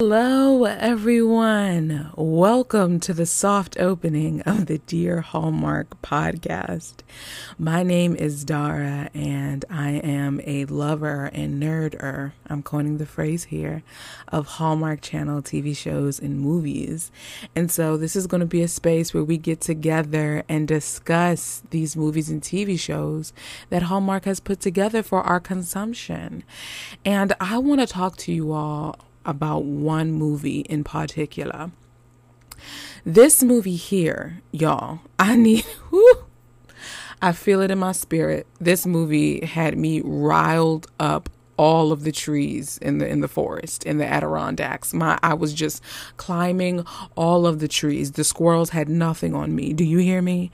Hello, everyone. Welcome to the soft opening of the Dear Hallmark podcast. My name is Dara, and I am a lover and nerder, I'm coining the phrase here, of Hallmark Channel TV shows and movies. And so this is going to be a space where we get together and discuss these movies and TV shows that Hallmark has put together for our consumption. And I want to talk to you all about one movie in particular. This movie here, y'all, I feel it in my spirit. This movie had me riled up all of the trees in the forest, in the Adirondacks. I was just climbing all of the trees. The squirrels had nothing on me. Do you hear me?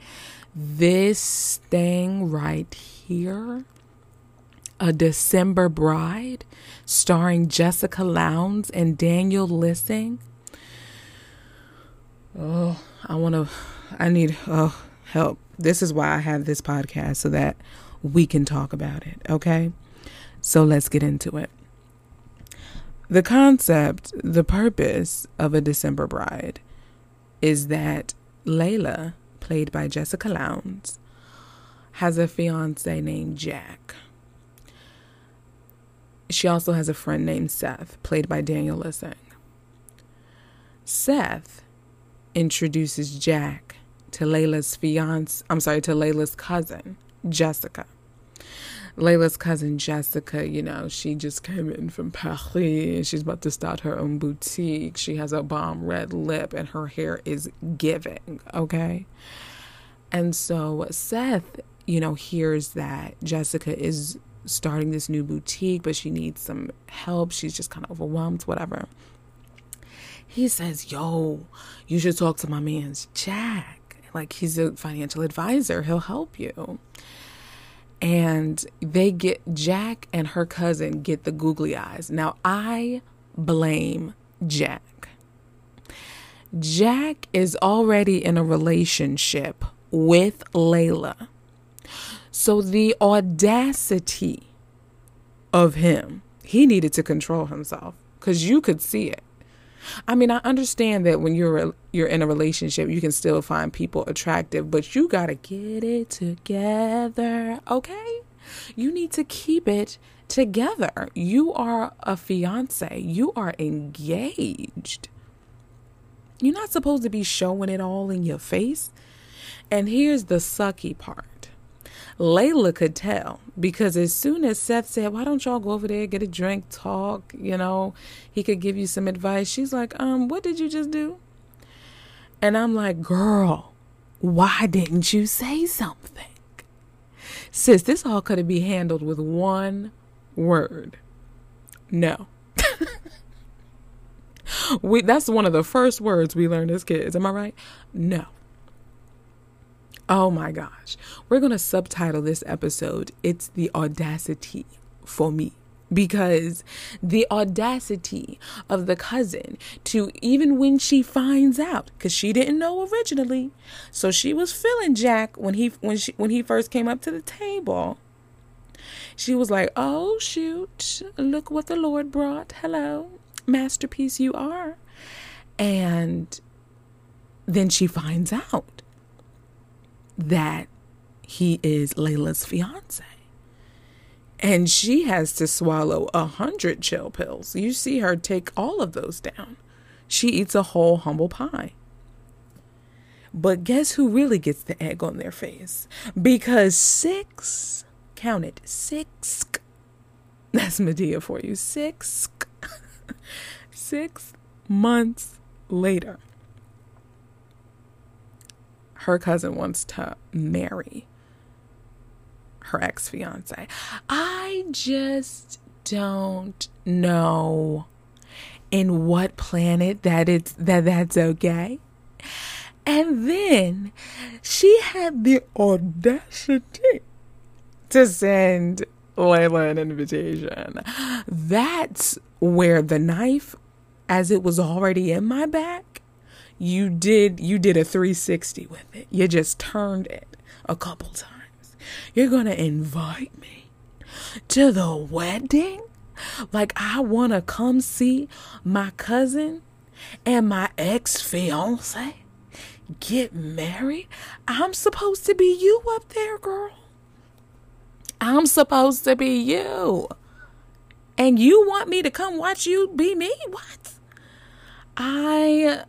This thing right here, A December Bride, starring Jessica Lowndes and Daniel Lissing. Oh, I need help. This is why I have this podcast, so that we can talk about it, okay? So let's get into it. The concept, the purpose of A December Bride is that Layla, played by Jessica Lowndes, has a fiance named Jack. She also has a friend named Seth, played by Daniel Lissing. Seth introduces Jack to Layla's cousin, Jessica. Layla's cousin, Jessica, she just came in from Paris and she's about to start her own boutique. She has a bomb red lip and her hair is giving, okay? And so Seth, hears that Jessica is starting this new boutique, but she needs some help. She's just kind of overwhelmed, whatever. He says, yo, you should talk to my man's Jack. Like, he's a financial advisor. He'll help you. And Jack and her cousin get the googly eyes. Now, I blame Jack. Jack is already in a relationship with Layla. So the audacity of him, he needed to control himself because you could see it. I mean, I understand that when you're in a relationship, you can still find people attractive, but you got to get it together, okay? You need to keep it together. You are a fiance. You are engaged. You're not supposed to be showing it all in your face. And here's the sucky part. Layla could tell, because as soon as Seth said, why don't y'all go over there, get a drink, talk, he could give you some advice. She's like, what did you just do? And I'm like, girl, why didn't you say something? Sis, this all could have been handled with one word. No. That's one of the first words we learned as kids. Am I right? No. Oh my gosh, we're going to subtitle this episode, It's the Audacity for Me, because the audacity of the cousin to, even when she finds out, because she didn't know originally, so she was feeling Jack when he first came up to the table. She was like, oh shoot, look what the Lord brought. Hello, masterpiece you are. And then she finds out that he is Layla's fiance, and she has to swallow 100 chill pills. You see her take all of those down. She eats a whole humble pie. But guess who really gets the egg on their face? Because 6th, that's Medea for you, 6 months later, her cousin wants to marry her ex-fiance. I just don't know in what planet that that's okay. And then she had the audacity to send Layla an invitation. That's where the knife, as it was already in my back, you did a 360 with it. You just turned it a couple times. You're going to invite me to the wedding? Like, I want to come see my cousin and my ex-fiance get married? I'm supposed to be you up there, girl. I'm supposed to be you. And you want me to come watch you be me? What?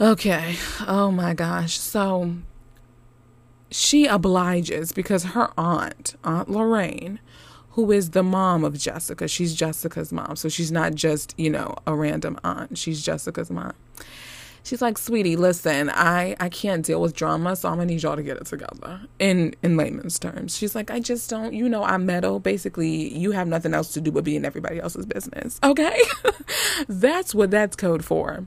Okay. Oh my gosh. So she obliges because her Aunt Lorraine, who is the mom of Jessica, she's Jessica's mom. So she's not just, a random aunt. She's Jessica's mom. She's like, sweetie, listen, I can't deal with drama, so I'm going to need y'all to get it together, in layman's terms. She's like, I just don't, I meddle. Basically, you have nothing else to do but be in everybody else's business, okay? That's what that's code for.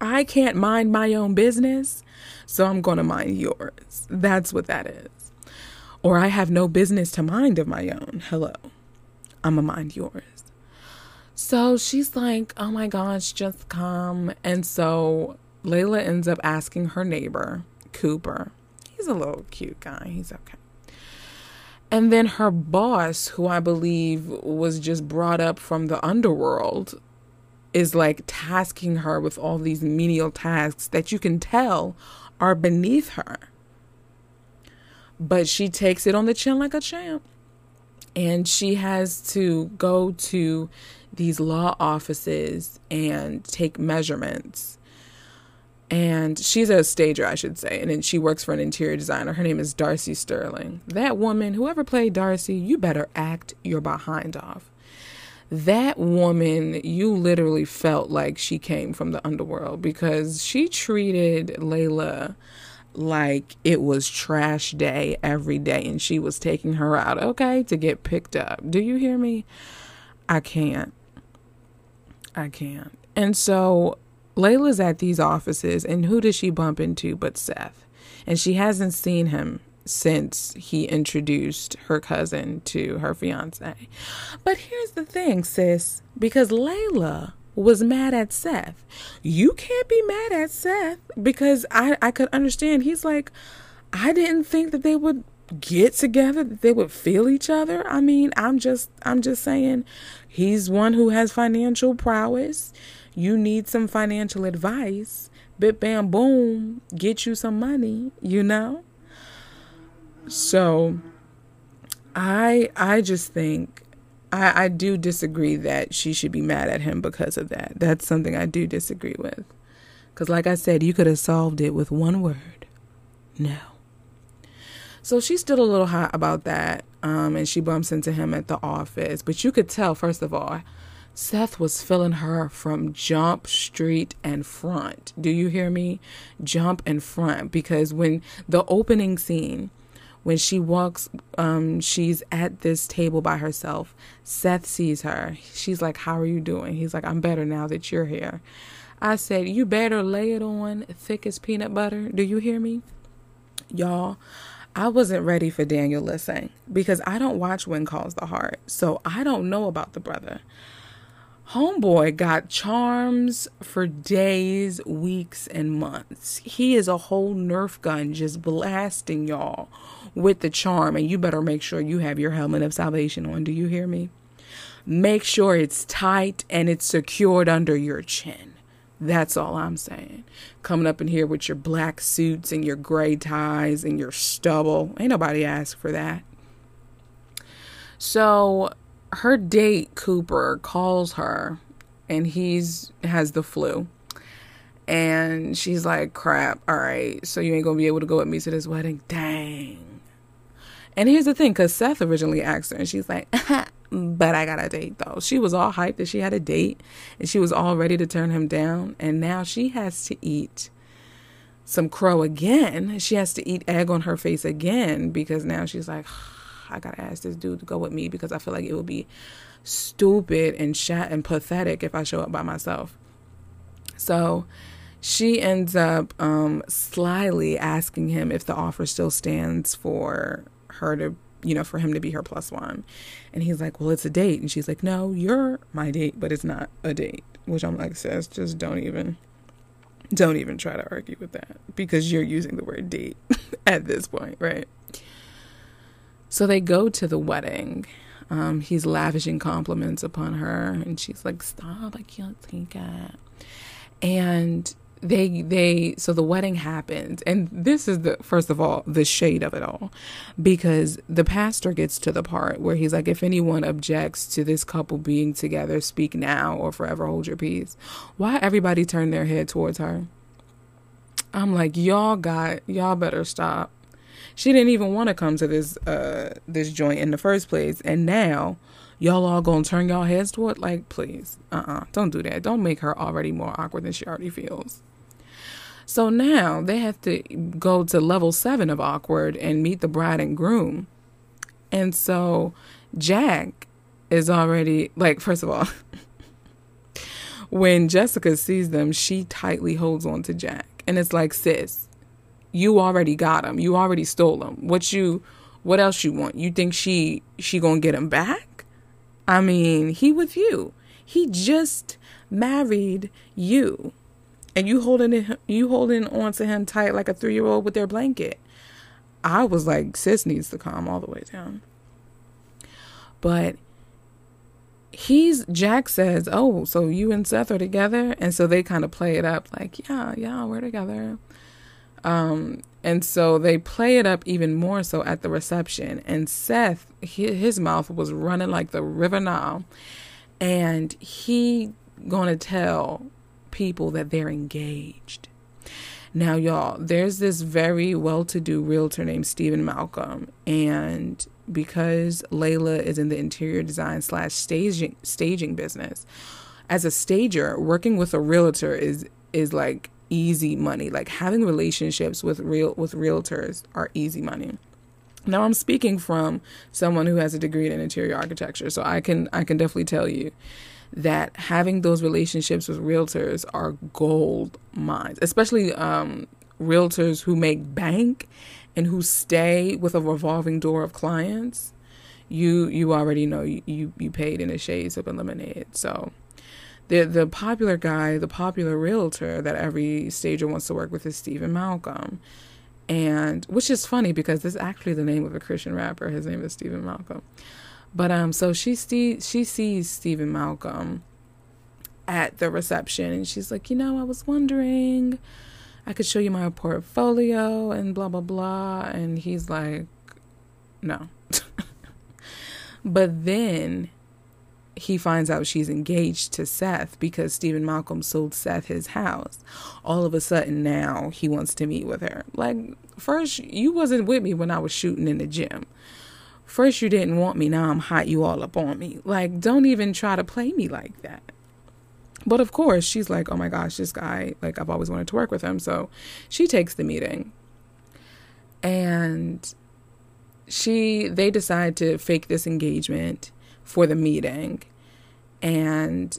I can't mind my own business, so I'm going to mind yours. That's what that is. Or I have no business to mind of my own. Hello. I'm going to mind yours. So she's like, oh my gosh, just come. And so Layla ends up asking her neighbor, Cooper. He's a little cute guy. He's okay. And then her boss, who I believe was just brought up from the underworld, is like tasking her with all these menial tasks that you can tell are beneath her. But she takes it on the chin like a champ. And she has to go to these law offices and take measurements. And she's a stager, I should say. And then she works for an interior designer. Her name is Darcy Sterling. That woman, whoever played Darcy, you better act your behind off. That woman, you literally felt like she came from the underworld, because she treated Layla like it was trash day every day, and she was taking her out, okay, to get picked up. Do you hear me? I can't. And so Layla's at these offices, and who does she bump into but Seth? And she hasn't seen him since he introduced her cousin to her fiance. But here's the thing, sis, because Layla was mad at Seth. You can't be mad at Seth, because I could understand. He's like, I didn't think that they would get together, that they would feel each other. I mean, I'm just saying, he's one who has financial prowess. You need some financial advice. Bit bam boom, get you some money, So I just think I do disagree that she should be mad at him because of that. That's something I do disagree with. Because like I said, you could have solved it with one word. No. So she's still a little hot about that. And she bumps into him at the office. But you could tell, first of all, Seth was feeling her from jump, street, and front. Do you hear me? Jump and front. Because when the opening scene, when she walks, she's at this table by herself. Seth sees her. She's like, how are you doing? He's like, I'm better now that you're here. I said, you better lay it on thick as peanut butter. Do you hear me? Y'all, I wasn't ready for Daniel Lissing, because I don't watch When Calls the Heart. So I don't know about the brother. Homeboy got charms for days, weeks, and months. He is a whole Nerf gun just blasting y'all with the charm. And you better make sure you have your helmet of salvation on. Do you hear me? Make sure it's tight and it's secured under your chin. That's all I'm saying. Coming up in here with your black suits and your gray ties and your stubble. Ain't nobody asked for that. So her date, Cooper, calls her, and has the flu. And she's like, crap, all right, so you ain't going to be able to go with me to this wedding? Dang. And here's the thing, because Seth originally asked her, and she's like, but I got a date, though. She was all hyped that she had a date, and she was all ready to turn him down. And now she has to eat some crow again. She has to eat egg on her face again, because now she's like, I gotta ask this dude to go with me because I feel like it would be stupid and shat and pathetic if I show up by myself. So she ends up slyly asking him if the offer still stands for her to, you know, for him to be her plus one. And he's like, well, it's a date. And she's like, no, you're my date, but it's not a date. Which I'm like, sis, just don't even try to argue with that, because you're using the word date at this point, right? So they go to the wedding. He's lavishing compliments upon her, and she's like, stop, I can't take it. And so the wedding happens, and this is the, first of all, the shade of it all, because the pastor gets to the part where he's like, if anyone objects to this couple being together, speak now or forever hold your peace. Why everybody turned their head towards her? I'm like, y'all better stop. She didn't even want to come to this joint in the first place, and now y'all all gonna turn y'all heads toward, like, please, don't do that. Don't make her already more awkward than she already feels. So now they have to go to level 7 of awkward and meet the bride and groom. And so Jack is already, like, first of all, when Jessica sees them, she tightly holds on to Jack. And it's like, sis, you already got him. You already stole him. What else you want? You think she gonna get him back? I mean, he with you. He just married you, and you holding on to him tight like a 3-year-old with their blanket. I was like, sis needs to calm all the way down. But Jack says, oh, so you and Seth are together? And so they kind of play it up like, yeah, we're together. And so they play it up even more so at the reception. And Seth, his mouth was running like the River Nile. And he gonna tell people that they're engaged. Now, y'all, there's this very well-to-do realtor named Stephen Malcolm. And because Layla is in the interior design /staging business, as a stager, working with a realtor is like easy money. Like, having relationships with realtors are easy money. Now, I'm speaking from someone who has a degree in interior architecture, so I can definitely tell you that having those relationships with realtors are gold mines, especially realtors who make bank and who stay with a revolving door of clients. You already know you paid in the shades of a lemonade. So The popular guy, the popular realtor that every stager wants to work with is Stephen Malcolm. And which is funny because this is actually the name of a Christian rapper. His name is Stephen Malcolm. But so she sees Stephen Malcolm at the reception, and she's like, you know, I was wondering, I could show you my portfolio and blah, blah, blah. And he's like, no. But then he finds out she's engaged to Seth because Stephen Malcolm sold Seth his house. All of a sudden now he wants to meet with her. Like, first you wasn't with me when I was shooting in the gym. First you didn't want me. Now I'm hot. You all up on me. Like, don't even try to play me like that. But of course she's like, oh my gosh, this guy, like, I've always wanted to work with him. So she takes the meeting, and they decide to fake this engagement for the meeting. And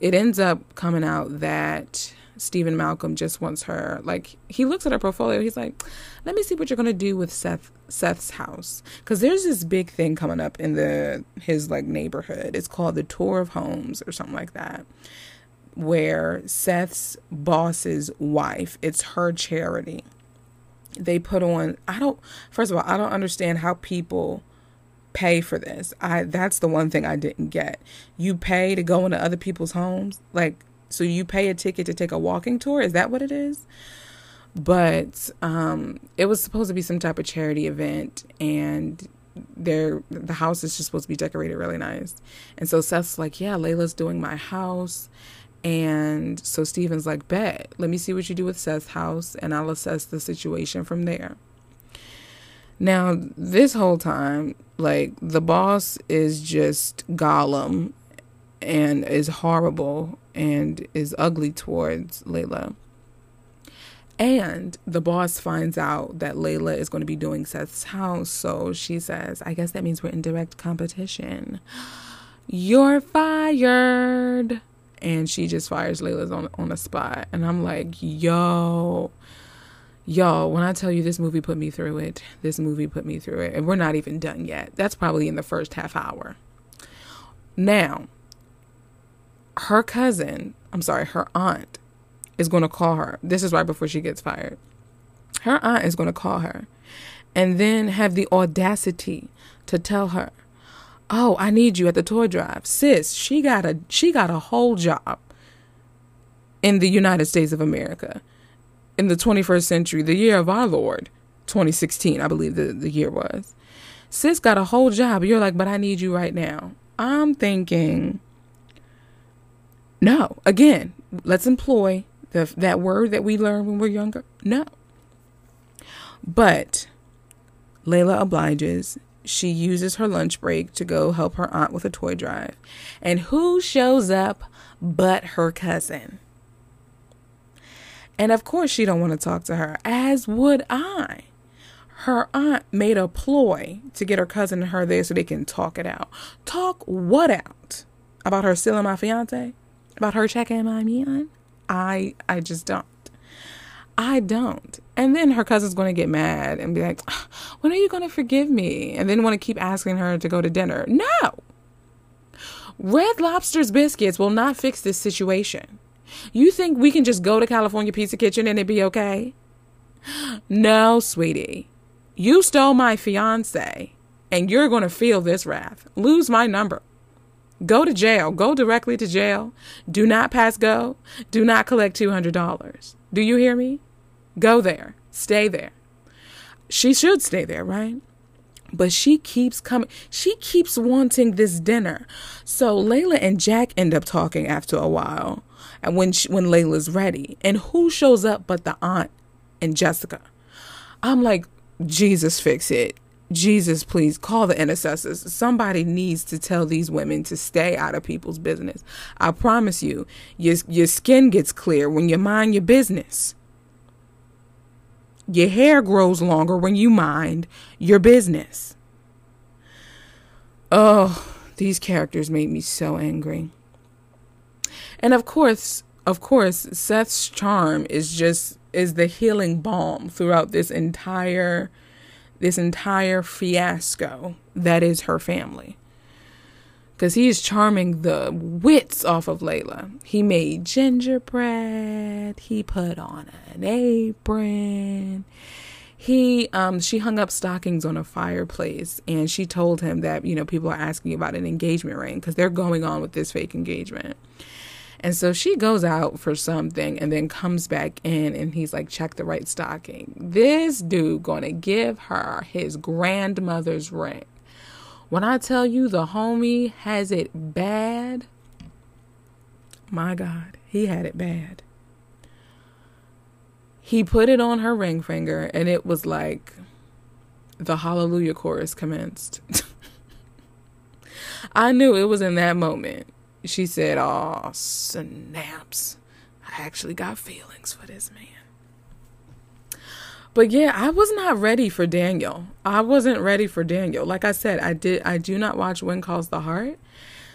it ends up coming out that Stephen Malcolm just wants her, like, he looks at her portfolio, he's like, let me see what you're gonna do with Seth's house, because there's this big thing coming up in his like neighborhood. It's called the Tour of Homes or something like that, where Seth's boss's wife, it's her charity they put on. I don't understand how people pay for this. That's the one thing I didn't get. You pay to go into other people's homes? Like, so you pay a ticket to take a walking tour? Is that what it is? But it was supposed to be some type of charity event, and the house is just supposed to be decorated really nice. And so Seth's like, yeah, Layla's doing my house. And so Stephen's like, bet, let me see what you do with Seth's house, and I'll assess the situation from there. Now, this whole time, like, the boss is just Gollum and is horrible and is ugly towards Layla. And the boss finds out that Layla is going to be doing Seth's house. So she says, I guess that means we're in direct competition. you're fired. And she just fires Layla's on the spot. And I'm like, yo, when I tell you this movie put me through it, and we're not even done yet. That's probably in the first half hour. Now, her aunt is going to call her. This is right before she gets fired. Her aunt is going to call her and then have the audacity to tell her, oh, I need you at the toy drive. Sis, she got a whole job in the United States of America in the 21st century, the year of our Lord, 2016, I believe the year was. Sis got a whole job. You're like, but I need you right now. I'm thinking, no, again, let's employ that word that we learned when we're younger. No. But Layla obliges. She uses her lunch break to go help her aunt with a toy drive. And who shows up but her cousin? And of course she don't want to talk to her, as would I. Her aunt made a ploy to get her cousin and her there so they can talk it out. Talk what out? About her stealing my fiance? About her checking my man? I just don't. And then her cousin's going to get mad and be like, when are you going to forgive me? And then want to keep asking her to go to dinner. No. Red Lobster's biscuits will not fix this situation. You think we can just go to California Pizza Kitchen and it'd be okay? No, sweetie. You stole my fiance and you're going to feel this wrath. Lose my number. Go to jail. Go directly to jail. Do not pass go. Do not collect $200. Do you hear me? Go there. Stay there. She should stay there, right? But she keeps coming. She keeps wanting this dinner. So Layla and Jack end up talking after a while. And when Layla's ready. And who shows up but the aunt and Jessica? I'm like, Jesus, fix it. Jesus, please call the intercessors. Somebody needs to tell these women to stay out of people's business. I promise you, your skin gets clear when you mind your business. Your hair grows longer when you mind your business. Oh, these characters made me so angry. And of course, Seth's charm is the healing balm throughout this entire fiasco that is her family. Because he is charming the wits off of Layla. He made gingerbread. He put on an apron. She hung up stockings on a fireplace, and she told him that, you know, people are asking about an engagement ring because they're going on with this fake engagement. And so she goes out for something and then comes back in and he's like, check the right stocking. This dude gonna give her his grandmother's ring. When I tell you the homie has it bad, my God, he had it bad. He put it on her ring finger and it was like the hallelujah chorus commenced. I knew it was in that moment. She said, oh, snaps. I actually got feelings for this man. But yeah, I was not ready for Daniel. Like I said, I do not watch When Calls the Heart.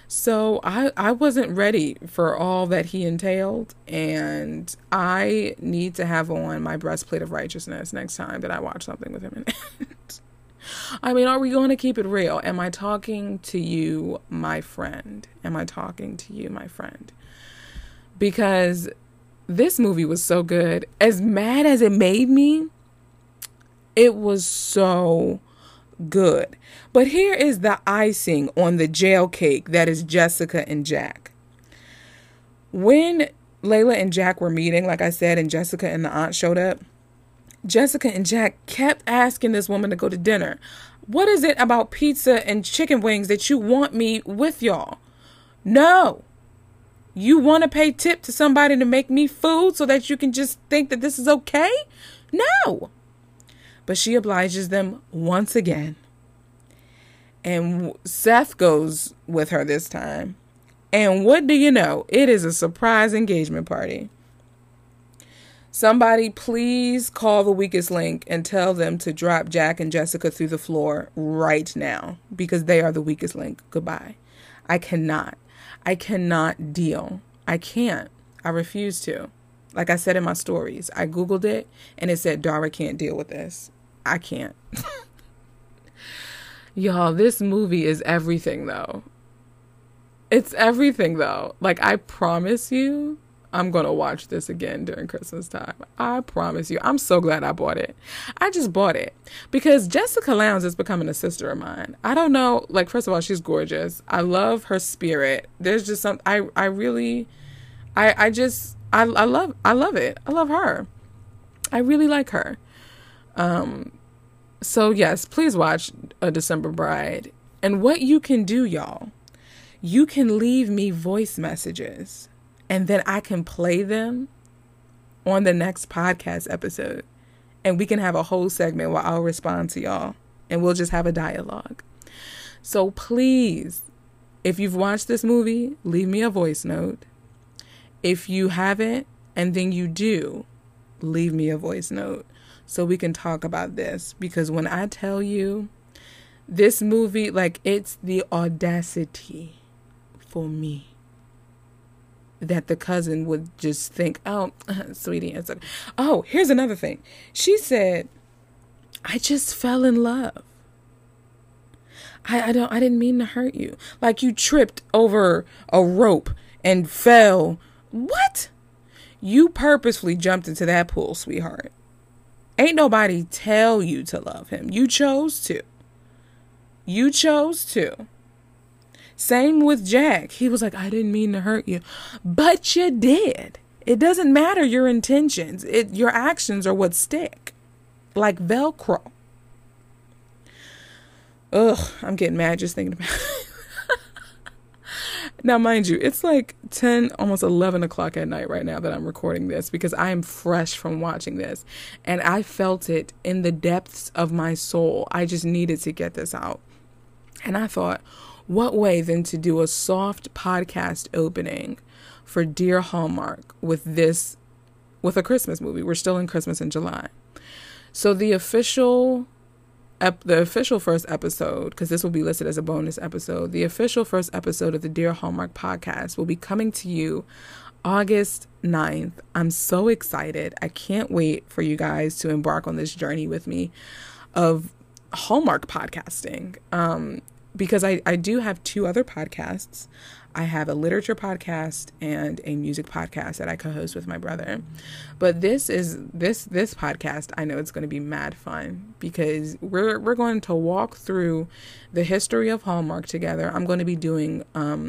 So I wasn't ready for all that he entailed. And I need to have on my breastplate of righteousness next time that I watch something with him in it. I mean, are we going to keep it real? Am I talking to you, my friend? Because this movie was so good. As mad as it made me, it was so good. But here is the icing on the jail cake that is Jessica and Jack. When Layla and Jack were meeting, like I said, and Jessica and the aunt showed up, Jessica and Jack kept asking this woman to go to dinner. What is it about pizza and chicken wings that you want me with y'all? No. You want to pay tip to somebody to make me food so that you can just think that this is okay? No. But she obliges them once again. And Seth goes with her this time. And what do you know? It is a surprise engagement party. Somebody please call the weakest link and tell them to drop Jack and Jessica through the floor right now because they are the weakest link. Goodbye. I cannot deal. I can't. I refuse to. Like I said in my stories, I Googled it and it said, Dara can't deal with this. I can't. Y'all, this movie is everything, though. It's everything, though. Like, I promise you, I'm going to watch this again during Christmas time. I promise you. I'm so glad I bought it. I just bought it because Jessica Lowndes is becoming a sister of mine. I don't know. Like, first of all, she's gorgeous. I love her spirit. There's just some, I love it. I love her. I really like her. So yes, please watch A December Bride. And what you can do, y'all, you can leave me voice messages. And then I can play them on the next podcast episode. And we can have a whole segment where I'll respond to y'all. And we'll just have a dialogue. So please, if you've watched this movie, leave me a voice note. If you haven't, and then you do, leave me a voice note. So we can talk about this. Because when I tell you, this movie, like, it's the audacity for me. That the cousin would just think, oh, sweetie. And stuff. Oh, here's another thing. She said, I just fell in love. I didn't mean to hurt you. Like you tripped over a rope and fell. What? You purposefully jumped into that pool, sweetheart. Ain't nobody tell you to love him. You chose to. You chose to. Same with Jack. He was like, I didn't mean to hurt you. But you did. It doesn't matter your intentions. Your actions are what stick. Like Velcro. Ugh, I'm getting mad just thinking about it. Now, mind you, it's like 10, almost 11 o'clock at night right now that I'm recording this because I am fresh from watching this. And I felt it in the depths of my soul. I just needed to get this out. And I thought, what way than to do a soft podcast opening for Dear Hallmark with a Christmas movie. We're still in Christmas in July. So the official first episode, because this will be listed as a bonus episode, the official first episode of the Dear Hallmark podcast will be coming to you August 9th. I'm so excited. I can't wait for you guys to embark on this journey with me of Hallmark podcasting. Because I do have two other podcasts. I have a literature podcast and a music podcast that I co-host with my brother. But this podcast, I know it's going to be mad fun because we're going to walk through the history of Hallmark together. I'm going to be doing all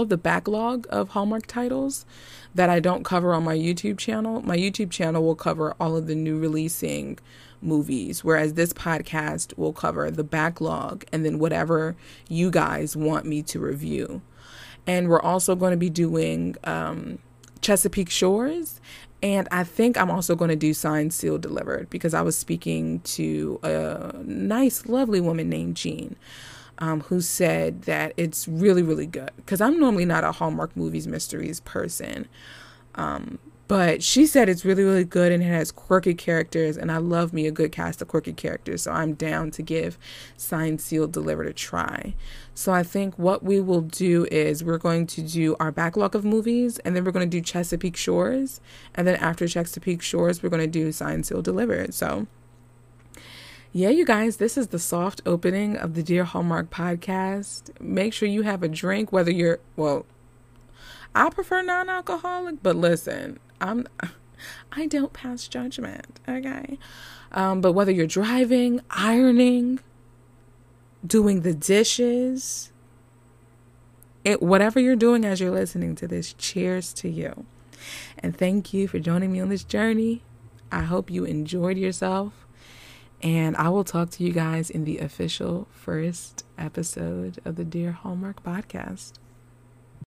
of the backlog of Hallmark titles that I don't cover on my YouTube channel. My YouTube channel will cover all of the new releasing movies, whereas this podcast will cover the backlog and then whatever you guys want me to review. And we're also going to be doing Chesapeake Shores, and I think I'm also going to do Signed, Sealed, Delivered, because I was speaking to a nice, lovely woman named Jean, who said that it's really, really good, because I'm normally not a Hallmark movies mysteries person, but she said it's really, really good and it has quirky characters. And I love me a good cast of quirky characters. So I'm down to give Signed, Sealed, Delivered a try. So I think what we will do is we're going to do our backlog of movies. And then we're going to do Chesapeake Shores. And then after Chesapeake Shores, we're going to do Signed, Sealed, Delivered. So yeah, you guys, this is the soft opening of the Dear Hallmark podcast. Make sure you have a drink, whether you're, well, I prefer non-alcoholic, but listen. I don't pass judgment, okay? But whether you're driving, ironing, doing the dishes, whatever you're doing as you're listening to this, cheers to you. And thank you for joining me on this journey. I hope you enjoyed yourself. And I will talk to you guys in the official first episode of the Dear Hallmark podcast.